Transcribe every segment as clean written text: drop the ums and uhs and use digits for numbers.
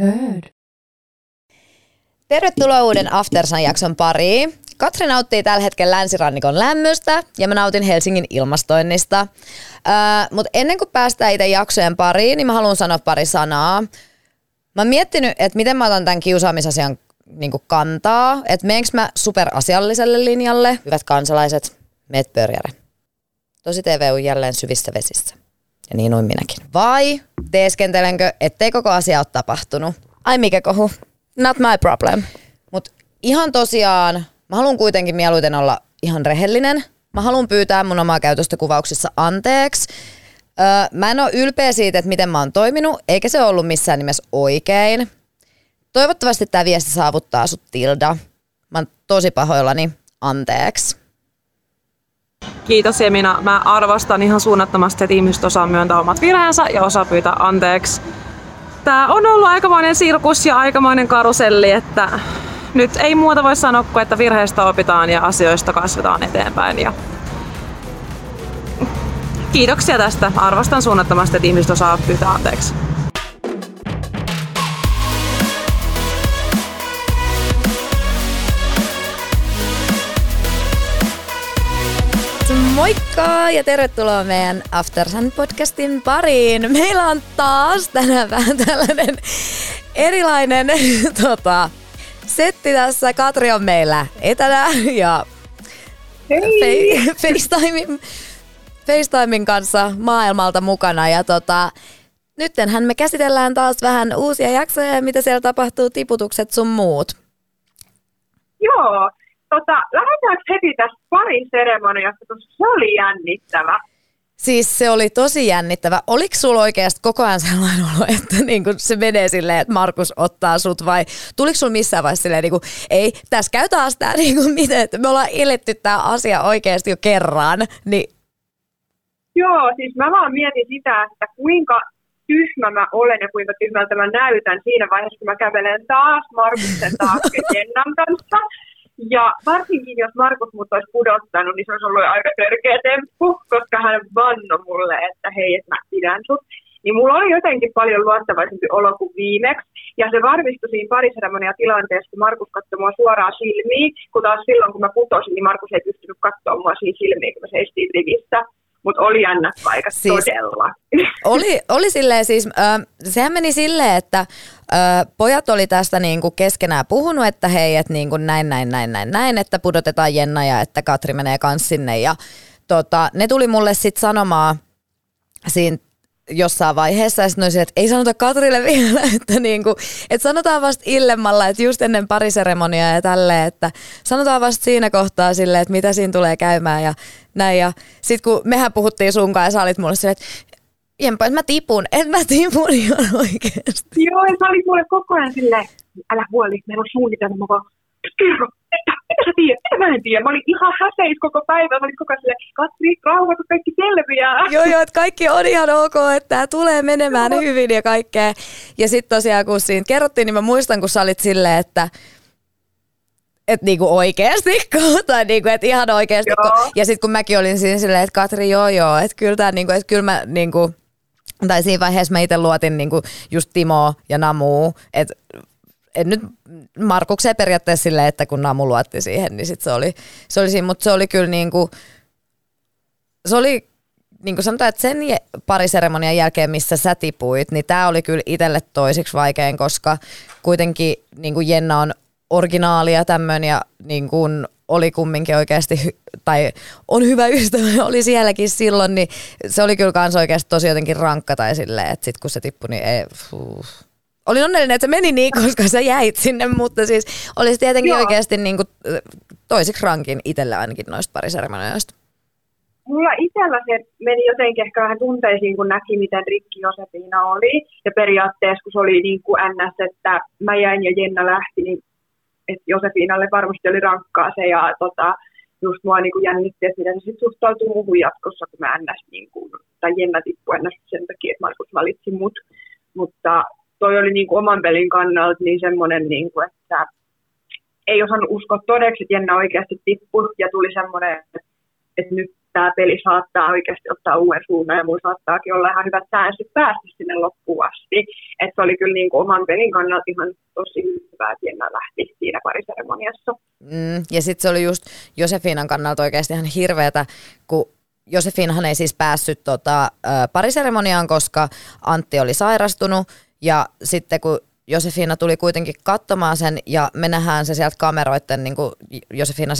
heard. Tervetuloa uuden Aftersun-jakson pariin. Katri nauttii tällä hetkellä länsirannikon lämmöstä ja mä nautin Helsingin ilmastoinnista. Mutta ennen kuin päästään itse jaksojen pariin, niin mä haluan sanoa pari sanaa. Mä oon miettinyt, että miten mä otan tämän kiusaamisasian niinku kantaa. Että meenkö mä superasialliselle linjalle? Hyvät kansalaiset, meet pörjäre. Tosi TV on jälleen syvissä vesissä. Ja niin on minäkin. Vai teeskentelenkö, ettei koko asia ole tapahtunut? Ai mikä kohu? Not my problem. Mut ihan tosiaan, mä haluan kuitenkin mieluiten olla ihan rehellinen. Mä haluan pyytää mun omaa käytöstä kuvauksissa anteeksi. Mä en oo ylpeä siitä, että miten mä oon toiminut, eikä se ollut missään nimessä oikein. Toivottavasti tää viesti saavuttaa sut, Tilda. Mä oon tosi pahoillani. Anteeksi. Kiitos, Jemina. Mä arvostan ihan suunnattomasti, että ihmiset osaa myöntää omat virheensä ja osaa pyytää anteeksi. Tää on ollut aikamoinen sirkus ja aikamoinen karuselli, että nyt ei muuta voi sanoa kuin, että virheistä opitaan ja asioista kasvetaan eteenpäin. Ja kiitoksia tästä. Arvostan suunnattomasti, että ihmiset osaa pyytää anteeksi. Moikka ja tervetuloa meidän Aftersand-podcastin pariin. Meillä on taas tänään vähän tällainen erilainen setti tässä. Katri on meillä etänä ja FaceTimein kanssa maailmalta mukana. Ja nyttenhän me käsitellään taas vähän uusia jaksoja ja mitä siellä tapahtuu, tiputukset sun muut. Joo. Lähdetäänkö heti tästä parin seremoniasta, koska se oli jännittävä. Siis se oli tosi jännittävä. Oliko sulla oikeasti koko ajan sellainen olo, että niinku se menee silleen, että Markus ottaa sut, vai tuliko sulla missään vaiheessa silleen, niinku, ei, tässä käy taas tää, niinku, miten, että me ollaan eletty tää asia oikeasti jo kerran. Niin. Joo, siis mä vaan mietin sitä, että kuinka tyhmä mä olen ja kuinka tyhmältä mä näytän siinä vaiheessa, kun mä kävelen taas Markusten taakse Jennan kanssa. Ja varsinkin, jos Markus mut olisi pudottanut, niin se olisi ollut aika törkeä temppu, koska hän vannoi mulle, että hei, että mä pidän sut. Niin mulla oli jotenkin paljon luottavaisempi olo kuin viimeksi. Ja se varmistui siinä pariseremonia tilanteessa, kun Markus katsoi mua suoraan silmiin, kun taas silloin, kun mä putosin, niin Markus ei pystynyt katsoa mua siinä silmiin, kun mä seistiin rivissä. Mutta oli jännät paikat siis, todella. Oli silleen siis, sehän meni silleen, että pojat oli tästä niinku keskenään puhunut, että hei, että niinku näin, että pudotetaan Jenna ja että Katri menee kans sinne. Ja ne tuli mulle sitten sanomaan siinä jossain vaiheessa ja sitten olisin, että ei sanota Katrille vielä, että, niinku, että sanotaan vasta illemmalla, että just ennen pariseremoniaa ja tälleen, että sanotaan vasta siinä kohtaa silleen, että mitä siinä tulee käymään ja näin. Ja sitten kun mehän puhuttiin sunkaan ja sä olit mulle silleen, että Jempa, että mä tipun ihan oikeasti. Joo, ja sä olit mulle koko ajan silleen, älä huoli, meillä on suunnitelma vaan, kerro. Mitä sä tiedät? Mä en tiedä. Mä olin ihan häseis koko päivän. Mä olin koko ajan silleen, Katri, rauhoitu, kaikki selviää. Joo, että kaikki on ihan ok, että tää tulee menemään hyvin ja kaikkea. Ja sit tosiaan, kun siinä kerrottiin, niin mä muistan, kun sä olit silleen, että et niinku oikeesti, tai niinku, että ihan oikeesti. Ja sit kun mäkin olin siinä silleen, että Katri, joo, että kyllä tää niinku, että kyllä mä niinku, tai siinä vaiheessa mä ite luotin niinku just Timoa ja Namuu, että nyt Markukseen periaatteessa silleen, että kun Namu luotti siihen, niin sit se oli siinä, mutta se oli kyllä niinku, se oli niinku sanotaan, että sen pariseremonian jälkeen, missä sä tipuit, niin tää oli kyllä itselle toiseksi vaikein, koska kuitenkin niinku Jenna on originaali ja tämmöinen ja niinku oli kumminkin oikeasti, tai on hyvä ystävä, oli sielläkin silloin, niin se oli kyllä kans oikeasti tosi jotenkin rankka tai silleen, että sit kun se tippui, niin ei... Olin onnellinen, että se meni niin, koska sä jäit sinne, mutta siis olisi tietenkin oikeasti niin kuin toisiksi rankin itsellä ainakin noista pariseremonioista. Mulla itsellä se meni jotenkin ehkä vähän tunteisiin, kun näki, miten rikki Josefina oli. Ja periaatteessa, kun se oli niin kuin ns, että mä jäin ja Jenna lähti, niin että Josefinalle varmasti oli rankkaa se. Ja just mua niin kuin jännitti, että mitä se sitten suhtautuu muuhun jatkossa, kun mä ns, niin kuin, tai Jenna tippui ns sen takia, että Markus valitsi mut. Mutta... Toi oli niin kuin oman pelin kannalta niin semmoinen, niin kuin, että ei osannut uskoa todeksi, että Jenna oikeasti tippui ja tuli semmoinen, että nyt tämä peli saattaa oikeasti ottaa uuden suunnan ja minulla saattaakin olla ihan hyvät säännöt päästä sinne loppuun asti. Et se oli kyllä niin kuin oman pelin kannalta ihan tosi hyvä, että Jenna lähti siinä pariseremoniassa. Ja sitten se oli just Josefinan kannalta oikeasti ihan hirveätä, kun Josefinahan ei siis päässyt pariseremoniaan, koska Antti oli sairastunut ja sitten kun Josefina tuli kuitenkin katsomaan sen ja me nähdään se sieltä kameroiden, niin kuin Josefina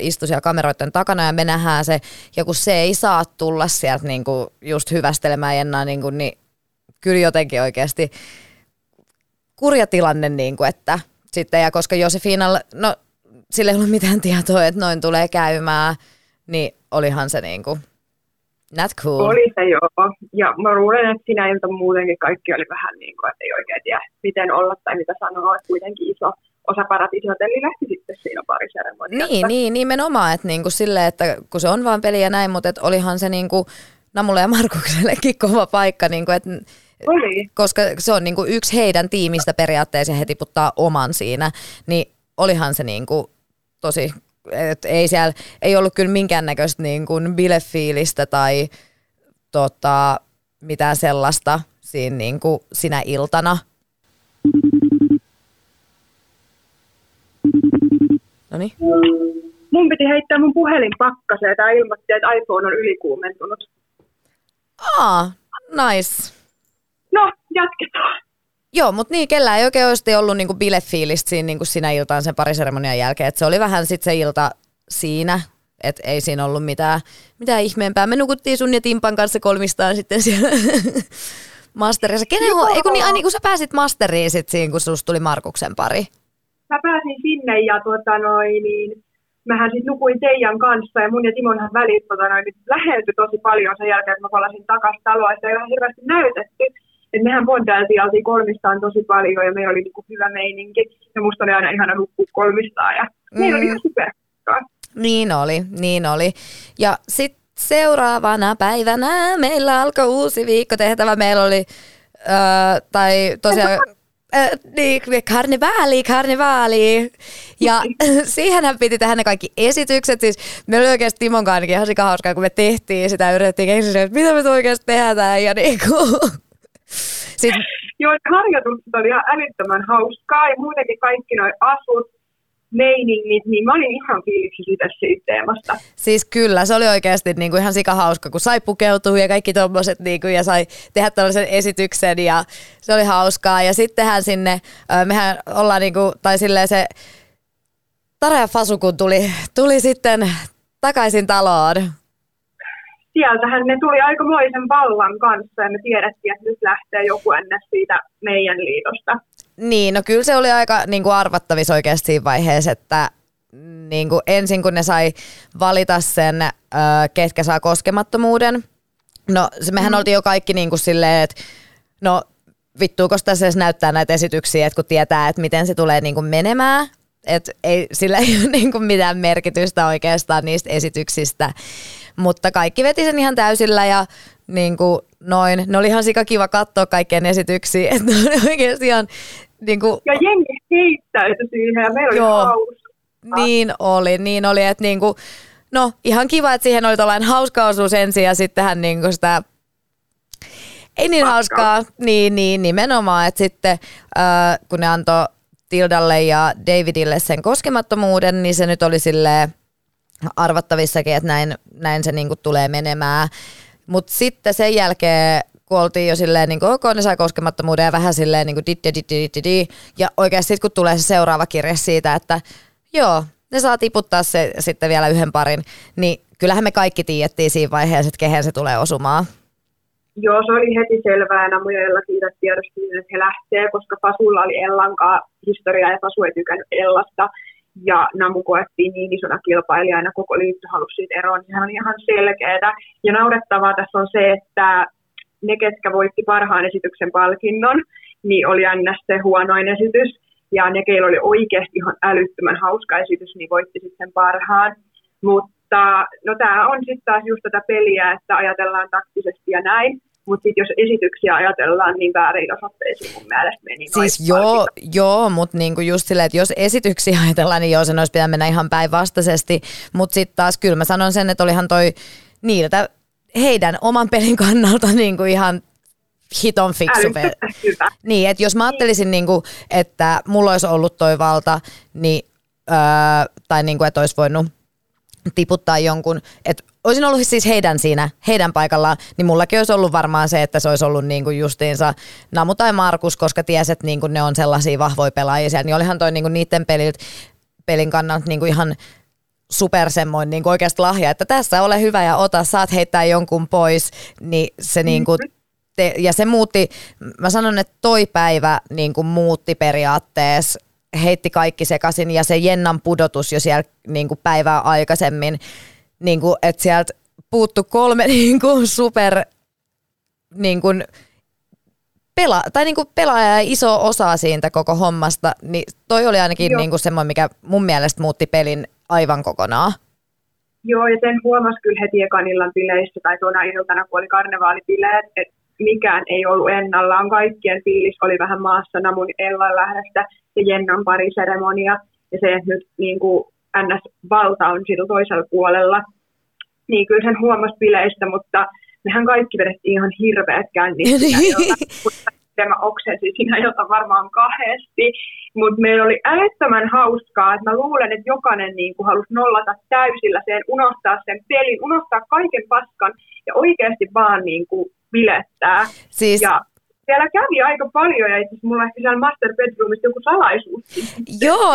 istui siellä kameroiden takana ja me nähdään se, ja kun se ei saa tulla sieltä niin kuin just hyvästelemään Jennaa, niin kuin, niin kyllä jotenkin oikeasti kurja tilanne, niin kuin, että sitten, ja koska Josefinalla, no sillä ei ollut mitään tietoa, että noin tulee käymään, niin olihan se niin kuin not cool. Oli se joo. Ja mä luulen, että sinä ilta muutenkin kaikki oli vähän niin kuin, että ei oikein tiedä miten olla tai mitä sanoa, että kuitenkin iso osa Paratiisihotelli lähti sitten siinä pariseremoniassa. Niin, nimenomaan, että niin kuin silleen, että kun se on vaan peli ja näin, mutta olihan se niin kuin Namulle ja Markuksellekin kova paikka, niin kuin, että oli. Koska se on niin kuin yksi heidän tiimistä periaatteessa ja he tiputtaa oman siinä, niin olihan se niin kuin tosi. Et ei siellä ei ollut kyllä minkäännäköistä niin kuin bilefiilistä tai mitään sellaista siinä niin kuin sinä iltana. Noniin. Mun piti heittää mun puhelin pakkaseen, ja tää ilmoitti, että iPhone on ylikuumentunut. Nice. No, jatketaan. Joo, mutta niin, kellään ei oikein olisi ollut niinku bilefiilistä siinä, niinku siinä iltaan sen pariseremonian jälkeen. Et se oli vähän sitten se ilta siinä, että ei siinä ollut mitään ihmeempää. Me nukuttiin sun ja Timpan kanssa kolmistaan sitten siellä masterissa. Kun sä pääsit masteriin sitten siinä, kun susta tuli Markuksen pari. Mä pääsin sinne ja mähän sitten nukuin Teijan kanssa ja mun ja Timonhan välit lähentyi tosi paljon sen jälkeen, että mä palasin takaisin taloa, että ei ihan hirveästi näytetty. Et mehän bondailtiin kolmistaan tosi paljon ja meillä oli niinku hyvä meininki ja musta oli aina ihana nukkua kolmistaan ja meillä oli ihan superkaa. Niin oli. Ja sitten seuraavana päivänä meillä alkoi uusi viikkotehtävä. Meillä oli, karnevaali. Ja siihenhän piti tehdä ne kaikki esitykset. Siis me oli oikeasti Timonkaan ainakin ihan sikahauskaa, kun me tehtiin sitä, yritettiin keksiä, että mitä me oikeasti tehdään ja Joo, harjoitukset oli ihan älyttömän hauskaa ja muutenkin kaikki noi asut, meiningit, niin mä olin ihan fiiliksi siitä teemasta. Siis kyllä, se oli oikeasti niinku ihan sikahauska, kun sai pukeutua ja kaikki tommoset niinku, ja sai tehdä tällaisen esityksen ja se oli hauskaa. Ja sittenhän sinne, mehän ollaan niinku, tai silleen se Tara ja Fasu, kun tuli sitten takaisin taloon. Sieltähän ne tuli aikamoisen vallan kanssa ja me tiedettiin, että nyt lähtee joku ennen siitä meidän liitosta. Niin, no kyllä se oli aika niin kuin arvattavissa oikeasti siinä vaiheessa, että niin kuin ensin kun ne sai valita sen, ketkä saa koskemattomuuden. No mehän oltiin jo kaikki niin kuin silleen, että no vittuukos tässä edes näyttää näitä esityksiä, että kun tietää, että miten se tulee niin kuin menemään. Että sillä ei ole niin kuin mitään merkitystä oikeastaan niistä esityksistä. Mutta kaikki veti sen ihan täysillä ja niin kuin noin. Ne oli ihan sikakiva katsoa kaikkien esityksiä. Että ne oli oikeasti ihan niin kuin. Ja jengi heittäytyi siihen ja meillä oli hauska. Niin oli. Että niin kuin, no ihan kiva, että siihen oli tällainen hauska osuus ensin ja sittenhän niin kuin sitä ei niin hauskaa. Niin nimenomaan. Että sitten kun ne antoi Tildalle ja Davidille sen koskemattomuuden, niin se nyt oli silleen arvattavissakin, että näin se niinku tulee menemään. Mutta sitten sen jälkeen, kun oltiin jo silleen, niin ok, ne sai koskemattomuuden ja vähän silleen niinku ja oikeasti sitten kun tulee se seuraava kirje siitä, että joo, ne saa tiputtaa se sitten vielä yhden parin, niin kyllähän me kaikki tiedettiin siinä vaiheessa, että kehen se tulee osumaan. Joo, se oli heti selvää. Namu ja Ella siitä tiedostiin, että he lähtee, koska Pasulla oli Ellan kanssa historiaa ja Pasu ei tykännyt Ellasta. Ja Namu koettiin niin isona kilpailijana, koko liitto halusi siitä eroon, niin hän on ihan selkeää. Ja naurettavaa tässä on se, että ne, ketkä voitti parhaan esityksen palkinnon, niin oli ns. Se huonoin esitys. Ja ne, keillä oli oikeasti ihan älyttömän hauska esitys, niin voitti sitten parhaan. No tämä on sitten taas just tätä peliä, että ajatellaan taktisesti ja näin, mutta sitten jos esityksiä ajatellaan, niin väärin osoitteisiin mun mielestä meni. Siis joo, mutta niinku just silleen, että jos esityksiä ajatellaan, niin joo, sen olisi pitää mennä ihan päinvastaisesti, mutta sitten taas kyllä mä sanon sen, että olihan toi niiltä heidän oman pelin kannalta niin kuin ihan hiton fiksu peli. Niin, että jos mä ajattelisin, niin kuin, että mulla olisi ollut toi valta, niin, tai niin kuin, että olisi voinut tiputtaa jonkun, että olisin ollut siis heidän paikallaan, niin mullakin olisi ollut varmaan se, että se olisi ollut niin kuin justiinsa Namu tai Markus, koska tiesi, että niin kuin ne on sellaisia vahvoja pelaajia siellä, niin olihan toi niin kuin niiden pelin kannalta niin kuin ihan super semmoinen niin kuin oikeasta lahja, että tässä ole hyvä ja ota, saat heittää jonkun pois, niin se niin kuin ja se muutti, mä sanon, että toi päivä niin kuin muutti periaatteessa, heitti kaikki sekaisin ja se Jennan pudotus jo siellä niin kuin päivää aikaisemmin, niin kuin, että sieltä puuttu kolme niin kuin super niin kuin pelaaja ja iso osa siitä koko hommasta, niin toi oli ainakin niin kuin semmoinen, mikä mun mielestä muutti pelin aivan kokonaan. Joo, ja sen huomasi kyllä heti ekan illan bileissä tai tuona iltana, kun oli karnevaalibileet, että mikään ei ollut ennallaan. Kaikkien fiilis oli vähän maassa Namun Ellan lähdöstä ja Jennan pariseremonia ja se, että nyt niin kuin NS-valta on sillä toisella puolella. Niin kyllä sen huomasi bileistä, mutta mehän kaikki vedettiin ihan hirveät kännit. Mä oksensin sinä jotain varmaan kahdesti, mutta meillä oli älyttömän hauskaa, että mä luulen, että jokainen niin kuin halusi nollata täysillä sen, unohtaa sen pelin, unohtaa kaiken paskan ja oikeasti vaan niin kuin bilettää. Siis ja siellä kävi aika paljon ja itse mulla ehkä siellä master bedroomissa joku salaisuus. Joo,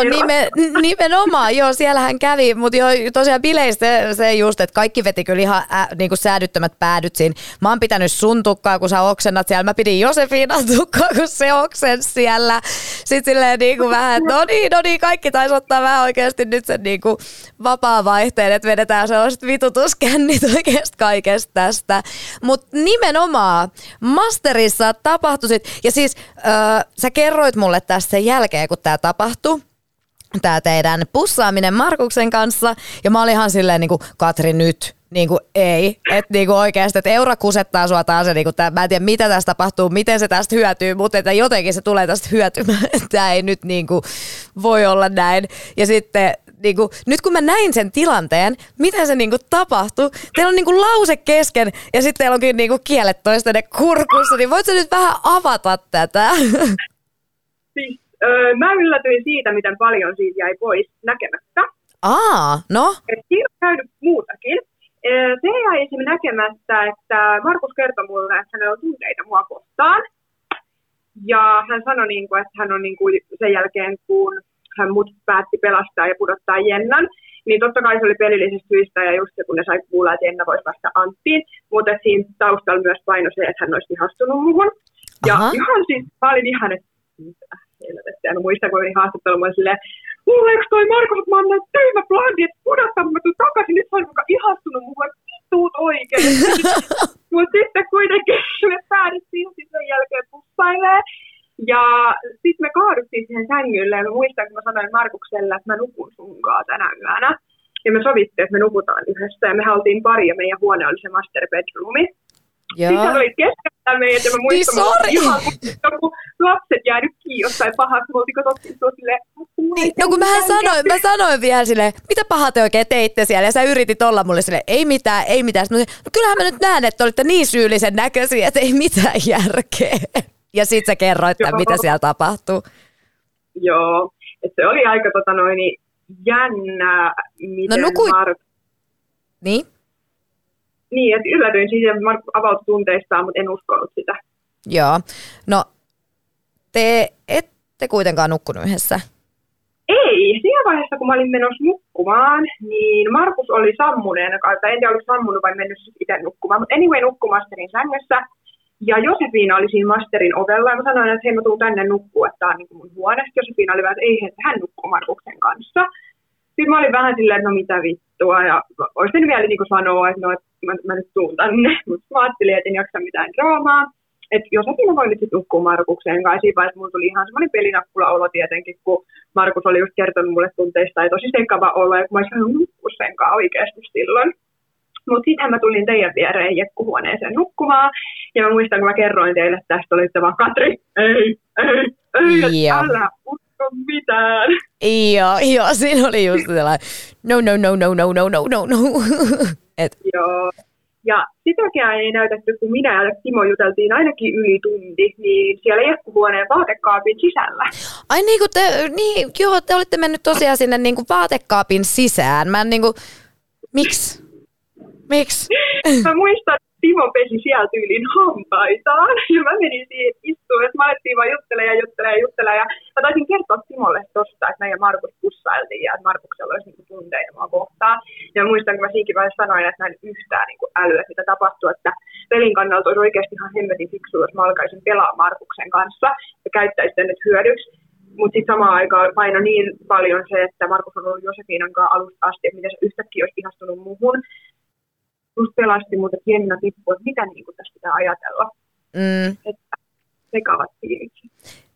nimenomaan. Joo, siellähän kävi, mutta jo, tosiaan bileistä se just, että kaikki veti kyllä ihan niinku säädyttömät päädyt siinä. Mä oon pitänyt sun tukkaa, kun sä oksennat siellä. Mä pidin Josefinan tukkaa, kun se oksen siellä. Sitten silleen niinku vähän, että no niin, kaikki taisi ottaa vähän oikeasti nyt sen niinku vapaa vaihteen, että vedetään sellaiset vitutuskännit oikeasti kaikesta tästä. Mutta nimenomaan masterissa ja siis sä kerroit mulle tässä sen jälkeen, kun tää tapahtui, tää teidän pussaaminen Markuksen kanssa, ja mä olin ihan silleen niinku, Katri nyt, niinku ei, että niinku oikeesti, että eura kusettaa sua taas, ja niinku, mä en tiedä mitä tästä tapahtuu, miten se tästä hyötyy, mutta että jotenkin se tulee tästä hyötymään, tää ei nyt niinku voi olla näin, ja sitten niin kuin, nyt kun mä näin sen tilanteen, miten se niin kuin tapahtui, teillä on niin kuin lause kesken ja sitten teillä onkin niin kuin kielet toistenne kurkussa, niin voitko nyt vähän avata tätä? Siis, mä yllätyin siitä, miten paljon siitä jäi pois näkemättä. No? Siinä on käynyt muutakin. Se jäi esimerkiksi näkemättä, että Markus kertoi mulle, että hänellä on tunteita mua kohtaan. Ja hän sanoi, niin kuin, että hän on niin kuin sen jälkeen, kun hän mut päätti pelastaa ja pudottaa Jennan, niin totta kai se oli pelillisistä syistä ja just se, kun ne sai kuulla, että Jenna voisi vastata Anttiin, mutta siinä taustalla myös painoi se, että hän olisi ihastunut muuhun. Ja ihan siis, mä olin ihan, että en muista, kun olin haastattelu, mä olin silleen, luuleeko toi Markus, että mä oon näin tyhmä blandi, että pudottaa, mutta mä tuun takaisin, nyt on mukaan ihastunut muuhun, että vittuut oikein. Mutta sitten kuitenkin me päädyttiin sen jälkeen pussailemaan. Ja sitten me kaaduttiin siihen sängylle ja mä muistan, kun mä sanoin Markukselle, että mä nukun sunkaan tänä yönä. Ja me sovittiin, että me nukutaan yhdessä ja me oltiin pari ja meidän huone oli se master bedroomi. Sitten hän oli keskellä meitä ja mä muistan, että joku lapset jäänyt kiinni tai pahas. Me oltiin katsottiin tuossa silleen. No kun mä sanoin vielä silleen, mitä pahaa te oikein teitte siellä ja sä yritit olla mulle silleen, ei mitään. Sitten mä sanoin, no kyllähän mä nyt näen, että olitte niin syyllisen näköisiä, että ei mitään järkeä. Ja sit sä kerroit, mitä siellä tapahtuu. Joo, että se oli aika jännää, miten Niin? Niin, että yllätyin siitä, että Markus avautui tunteistaan, mutta en uskonut sitä. Joo, no te ette kuitenkaan nukkunut yhdessä. Ei, siinä vaiheessa kun mä olin menossa nukkumaan, niin Markus oli sammuneena, tai en tiedä oliko sammunut vai mennyt itse nukkumaan, mutta anyway nukkumasterin sängyssä. Ja Josefina oli siinä masterin ovella ja mä sanoin, että hei mä tuun tänne nukkuu, että tää on niinku mun huone. Josefina oli vähän, että ei hän nukkuu Markuksen kanssa. Sitten mä olin vähän silleen, että no mitä vittua ja olisin vielä niinku sanoa, että no et mä nyt tuun tänne. Mutta mä ajattelin, että en jaksa mitään draamaa. Että Josefina voi nyt sit nukkuu Markuksen kanssa. Siinä vaiheessa mulla tuli ihan semmoinen pelinappula olo tietenkin, kun Markus oli just kertonut mulle tunteista ja tosi sekava olo. Ja kun mä olisin sanonut nukkuu senkaan oikeasti silloin. Mutta sitten mä tulin teidän viereen jekkuhuoneeseen nukkumaan. Ja mä muistan, kun mä kerroin teille, että tästä oli vaan Katri, ei, älä usko mitään. Joo, siinä oli just sellainen, no. Joo, Ja sitäkään ei näytetty, kun minä ja Timo juteltiin ainakin yli tunti, niin siellä jehkuhuoneen vaatekaapin sisällä. Ai niin, te olitte mennyt tosiaan sinne niin kuin vaatekaapin sisään. Miksi? Mä muistan, että Timo pesi siellä tyylin hampaitaan ja mä menin siihen istuun, että mä alettiin vaan juttelemaan. Ja mä taisin kertoa Timolle tosta, että mä ja Markus pussailtiin ja että Markuksella olisi niinku tunteita mua kohtaan. Ja muistan, kun mä siinkin vaiheessa sanoin, että mä en yhtään niinku älyä, mitä tapahtuu, että pelin kannalta olisi oikeasti ihan hemmetin fiksua, jos mä alkaisin pelaa Markuksen kanssa ja käyttäisin sen nyt hyödyksi. Mutta sitten samaan aikaan paino niin paljon se, että Markus on ollut Josefinan kanssa alusta asti, että miten se yhtäkkiä olisi ihastunut muuhun. Just pelasti mut, että Jenna tippuu, että mitä niinku tästä pitää ajatella. Että sekaavat fiiliksi.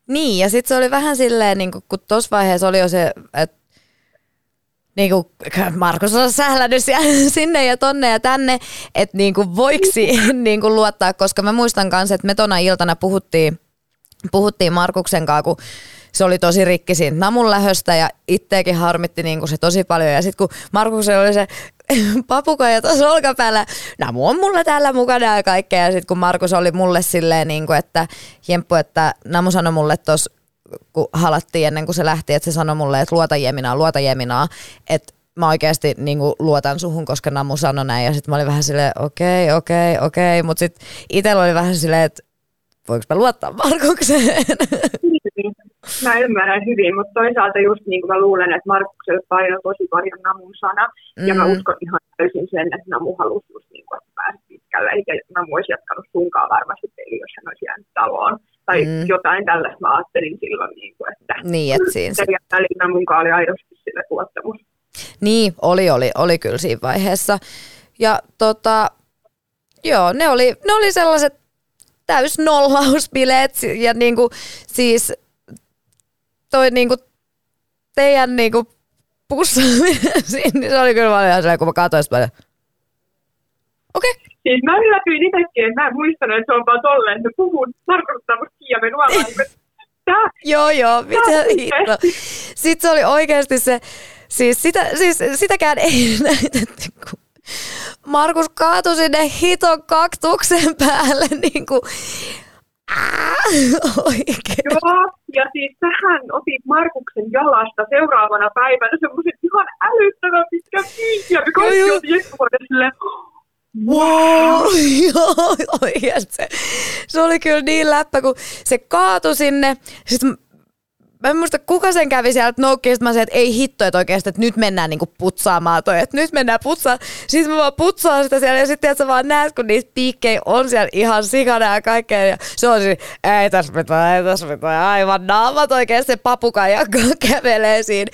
Niin, ja sitten se oli vähän silleen, niin kun tuossa vaiheessa oli jo se, että niin kuin Markus on sählännyt sinne ja tonne ja tänne, että niin kuin voiksi niin kuin luottaa, koska mä muistan kanssa, että me tona iltana puhuttiin Markuksen kanssa, kun se oli tosi rikki siinä Namun lähöstä ja itteekin harmitti niin kuin se tosi paljon. Ja sitten kun Markuksella oli se papukaija tuossa olkapäällä, Namu on mulla täällä mukana ja kaikkea. Ja sitten kun Markus oli mulle silleen, niin kuin, että jemppu, että Namu sanoi mulle tuossa, kun halattiin ennen kuin se lähti, että se sanoi mulle, että luota Jeminaa, että mä oikeasti niin kuin luotan suhun, koska Namu sanoi näin. Ja sitten mä olin vähän silleen, okei. Mutta sitten itsellä oli vähän silleen, että voinko mä luottaa Markukseen? Mä ymmärrän hyvin, mutta toisaalta just niin kuin mä luulen, että Markukselle painoi tosi paljon Namun sana. Ja mä uskon ihan täysin sen, että Namu halusi just niin kuin, että pääsi pitkälle. Eikä Namu olisi jatkanut sunkaan varmasti peli, jos hän olisi jäänyt taloon. Tai jotain tällaista mä ajattelin silloin, niin kuin, että Namunkaan oli aidosti sille tuottamus. Niin, oli kyllä siinä vaiheessa. Ja joo, ne oli sellaiset täys nollausbileet ja niinku siis toi niinku teidän niinku pussaaminen siinä, se oli kyllä paljon sellainen, kun mä katsoin sitä paljon. Okei. Siis mä yllätyin itsekin, että mä en muistanut, että se on vaan tolleen, että puhun tarkoittamuksiin ja me nuolaan. Joo, mitä hitto. Sitten se oli oikeasti se, siis sitäkään ei näytetty, kun Markus kaatui sinne hiton kaktuksen päälle niin kuin oikein. Joo, ja siis sähän otit Markuksen jalasta seuraavana päivänä semmoisen ihan älyttävän pitkän piikkiä, me kaikki oltiin jatkuvuoden silleen, wow, joo, oikeasti se oli kyllä niin läppä, kun se kaatui sinne. Sitten mä en muista, kuka sen kävi siellä, että noukki, ja mä sanoin, että ei hitto, että oikeasti, että nyt mennään niinku putsaamaan toi, että nyt mennään putsaamaan. Sitten mä vaan putsaan sitä siellä, ja sitten sä vaan näet, kun niitä piikkejä on siellä ihan sikana ja kaikkea, ja se on siis, ei tässä mitään, aivan naamat oikeasti, se papukaija kävelee siinä.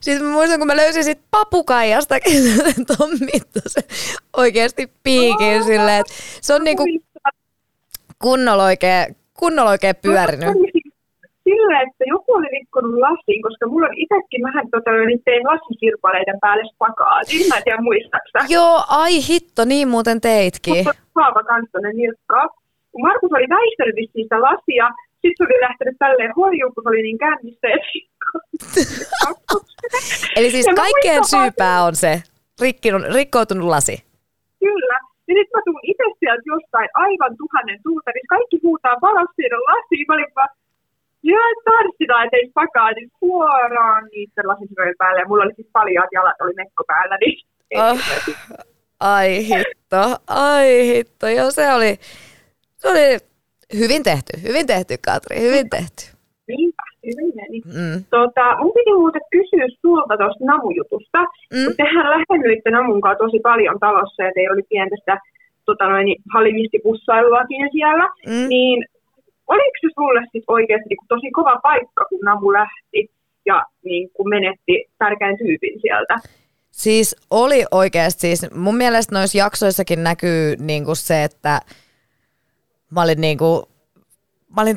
Sitten mä muistan, kun mä löysin siitä papukaijastakin ton mittaisen oikeasti piikin silleen, että se on niinku kunnolla oikein pyörinyt. Sillä, että joku oli rikkonut lasin, koska mulla on itsekin vähän tein lasisirpaleiden päälle spakaatin. Mä en tiedä, muistaksä. Joo, ai hitto, niin muuten teitkin. Mutta haava kansanen nilkka. Kun Markus oli väistänyt siitä lasia, sitten se oli lähtenyt tälleen horjuun, kun oli niin kännissä. Eli siis kaikkeen syypää on se rikkoutunut lasi. Kyllä. Ja nyt mä tuun itse sieltä jostain aivan tuhannen tuulta, niin kaikki huutaa palastiedon lasiin. Mä olin vaan, joo, tarssitaan, ettei pakaatin suoraan niitä lasisyöjen päälle. Ja mulla oli siis paljaat jalat, oli mekko päällä, niin Ai hitto. Joo, se oli hyvin tehty, Katri, hyvin tehty. Niinpä, hyvin meni. Mun piti muuten kysyä sulta tuosta Namu-jutusta. Kun tehän lähennyitte Namunkaan tosi paljon talossa, ja teillä oli pientä hallimistipussailuakin siellä, niin oliko se sulle sit oikeasti niin tosi kova paikka, kun Namu lähti ja niin kun menetti tärkeän tyypin sieltä? Siis oli oikeasti. Siis mun mielestä noissa jaksoissakin näkyy niin kuin se, että mä olin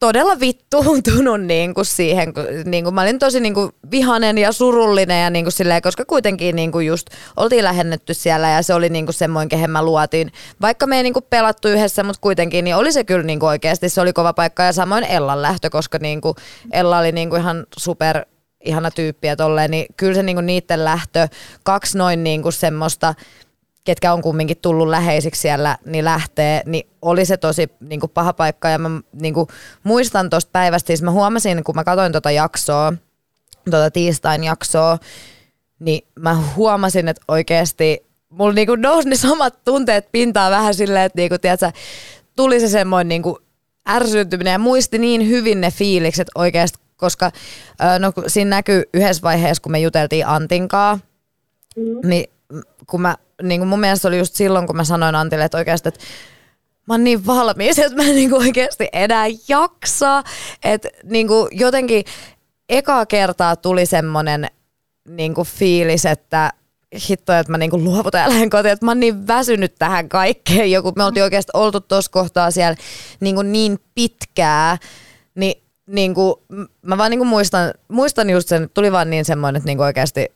todella vittuuntunut niin kuin siihen. Niin kuin, mä olin tosi niin kuin vihanen ja surullinen, ja niin kuin silleen, koska kuitenkin niin kuin just oltiin lähennetty siellä ja se oli niin kuin semmoinen, kehen mä luotiin. Vaikka me ei niin kuin pelattu yhdessä, mutta kuitenkin niin oli se kyllä niin kuin oikeasti. Se oli kova paikka, ja samoin Ellan lähtö, koska niin kuin Ella oli niin kuin ihan super ihana tyyppi ja tolleen. Niin kyllä se niin kuin niiden lähtö, kaksi noin niin kuin semmoista ketkä on kumminkin tullut läheisiksi siellä, niin lähtee, niin oli se tosi niin kuin paha paikka. Ja mä niin kuin muistan tuosta päivästä, siis mä huomasin, kun mä katsoin tuota jaksoa, tuota tiistain jaksoa, niin mä huomasin, että oikeasti mulla niin kuin nousi ne samat tunteet pintaan vähän silleen, että niin kuin, tiedätkö, tuli se semmoinen niin kuin ärsyntyminen ja muisti niin hyvin ne fiilikset oikeasti, koska no, siinä näkyy yhdessä vaiheessa, kun me juteltiin Antinkaa, niin kun mä, niin kuin mun mielestä oli just silloin, kun mä sanoin Antille, että oikeasti, että mä oon niin valmis, että mä en niin kuin oikeasti enää jaksa. Että niin kuin jotenkin ekaa kertaa tuli semmoinen niin kuin fiilis, että hitto, että mä niin kuin luovutan ja lähden kotiin, että mä oon niin väsynyt tähän kaikkeen. Joku, me oltiin oikeasti oltu tuossa kohtaa siellä niin kuin niin pitkää, niin, niin kuin, mä vaan niin kuin muistan just sen, tuli vaan niin semmoinen, että niin kuin oikeasti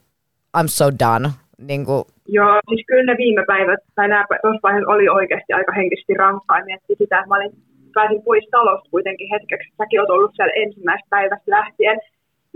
I'm so done. Niin kuin. Joo, siis kyllä ne viime päivät, tai nämä tuossa vaiheessa oli oikeasti aika henkisesti rankkaa ja miettii sitä, että mä pääsin pois talosta kuitenkin hetkeksi. Säkin oot ollut siellä ensimmäistä päivästä lähtien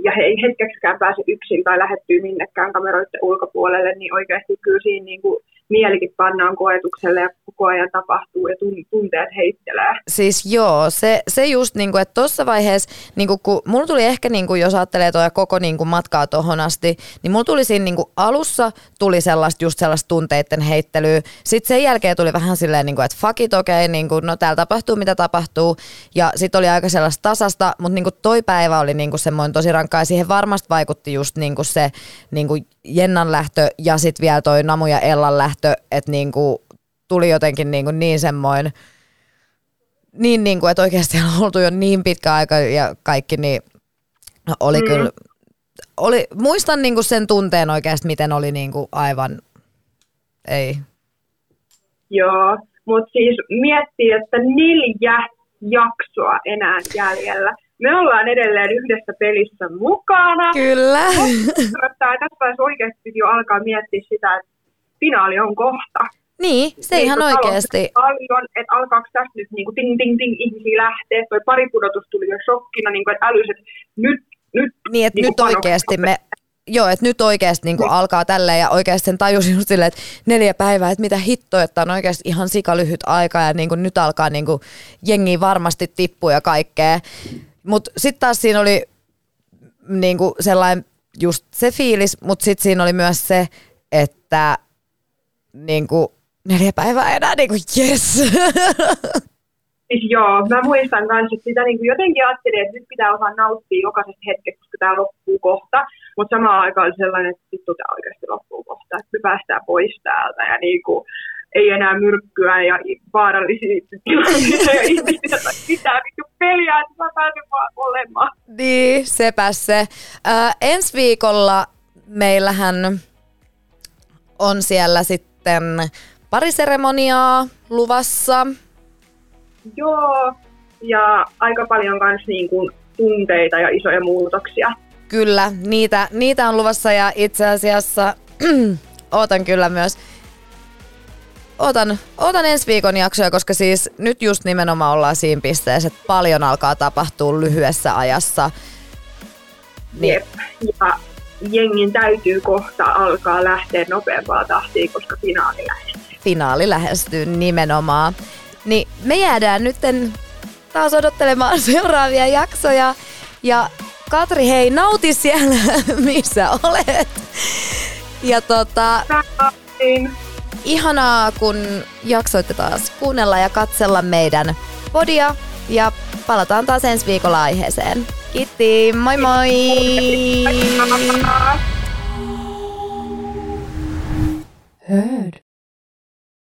ja he ei hetkeksikään pääse yksin tai lähettyy minnekään kameroiden ulkopuolelle, niin oikeasti kyllä siinä niin kuin mielikin pannaan koetukselle ja koko ajan tapahtuu ja tunteet heittelee. Siis joo, se just niinku, että tuossa vaiheessa, niinku, kun mulla tuli ehkä, niinku, jos ajattelee tuo koko niinku, matkaa tohon asti, niin mulla tuli siinä niinku, alussa tuli sellaista tunteiden heittelyä. Sitten sen jälkeen tuli vähän silleen, niinku, että fuck it, okei, niinku, no täällä tapahtuu mitä tapahtuu. Ja sitten oli aika sellaista tasasta, mutta niinku, toi päivä oli niinku, semmoinen tosi rankkaa ja siihen varmasti vaikutti just niinku, se niinku, Jennan lähtö ja sitten vielä toi Namu ja Ellan lähtö. Että niinku, tuli jotenkin niinku niin semmoinen, niin niinku, että oikeasti on oltu jo niin pitkä aika ja kaikki, niin oli kyllä, muistan niinku sen tunteen oikeasti, miten oli niinku aivan, ei. Joo, mutta siis miettii, että 4 jaksoa enää jäljellä. Me ollaan edelleen yhdessä pelissä mukana. Kyllä. Tässä vaiheessa oikeasti jo alkaa miettiä sitä, että finaali on kohta. Niin, se niin, ihan oikeasti. Paljon, että alkaako tässä nyt niin kuin ting ihmisiä lähteä. Toi pari pudotus tuli jo shokkina, niin kuin, että älyset nyt. Niin, että niin nyt oikeasti me... Joo, että nyt oikeasti niinku alkaa tälleen ja oikeasti sen tajusin just silleen, että 4 päivää, että mitä hittoa, että on oikeasti ihan sikalyhyt aika ja niinku nyt alkaa niinku jengi varmasti tippua ja kaikkea. Mutta sitten taas siinä oli niinku sellainen just se fiilis, mutta sitten siinä oli myös se, että niinku 4 päivää enää, niinku yes. Siis joo, mä muistan kans, että sitä niinku jotenkin ajattelin, että nyt pitää osaa nauttia jokaisesta hetkestä, koska tää loppuu kohta. Mutta samaan aikaan oli sellainen, että vittu tää oikeasti loppuu kohta, että me päästään pois täältä ja niinku ei enää myrkkyä ja vaarallisia tilanteita ja ihmisiä, pitää vittu peliä, että mä pääsen vaan olemaan. Niin, sepä se. Ensi viikolla meillähän... on siellä sitten pari seremoniaa luvassa. Joo, ja aika paljon kans niin kuin tunteita ja isoja muutoksia. Kyllä, niitä on luvassa ja itse asiassa ootan kyllä myös. Ootan ensi viikon jaksoja, koska siis nyt just nimenomaan ollaan siinä pisteessä, että paljon alkaa tapahtua lyhyessä ajassa. Niin. Jep, ja jengin täytyy kohta alkaa lähteä nopeampaa tahtia, koska finaali lähestyy. Finaali lähestyy nimenomaan. Niin me jäädään nyt taas odottelemaan seuraavia jaksoja. Ja Katri, hei, nauti siellä, missä olet. Ja ihanaa, kun jaksoitte taas kuunnella ja katsella meidän podia. Ja palataan taas ensi viikolla aiheeseen. Kiitti, moi moi! Heard.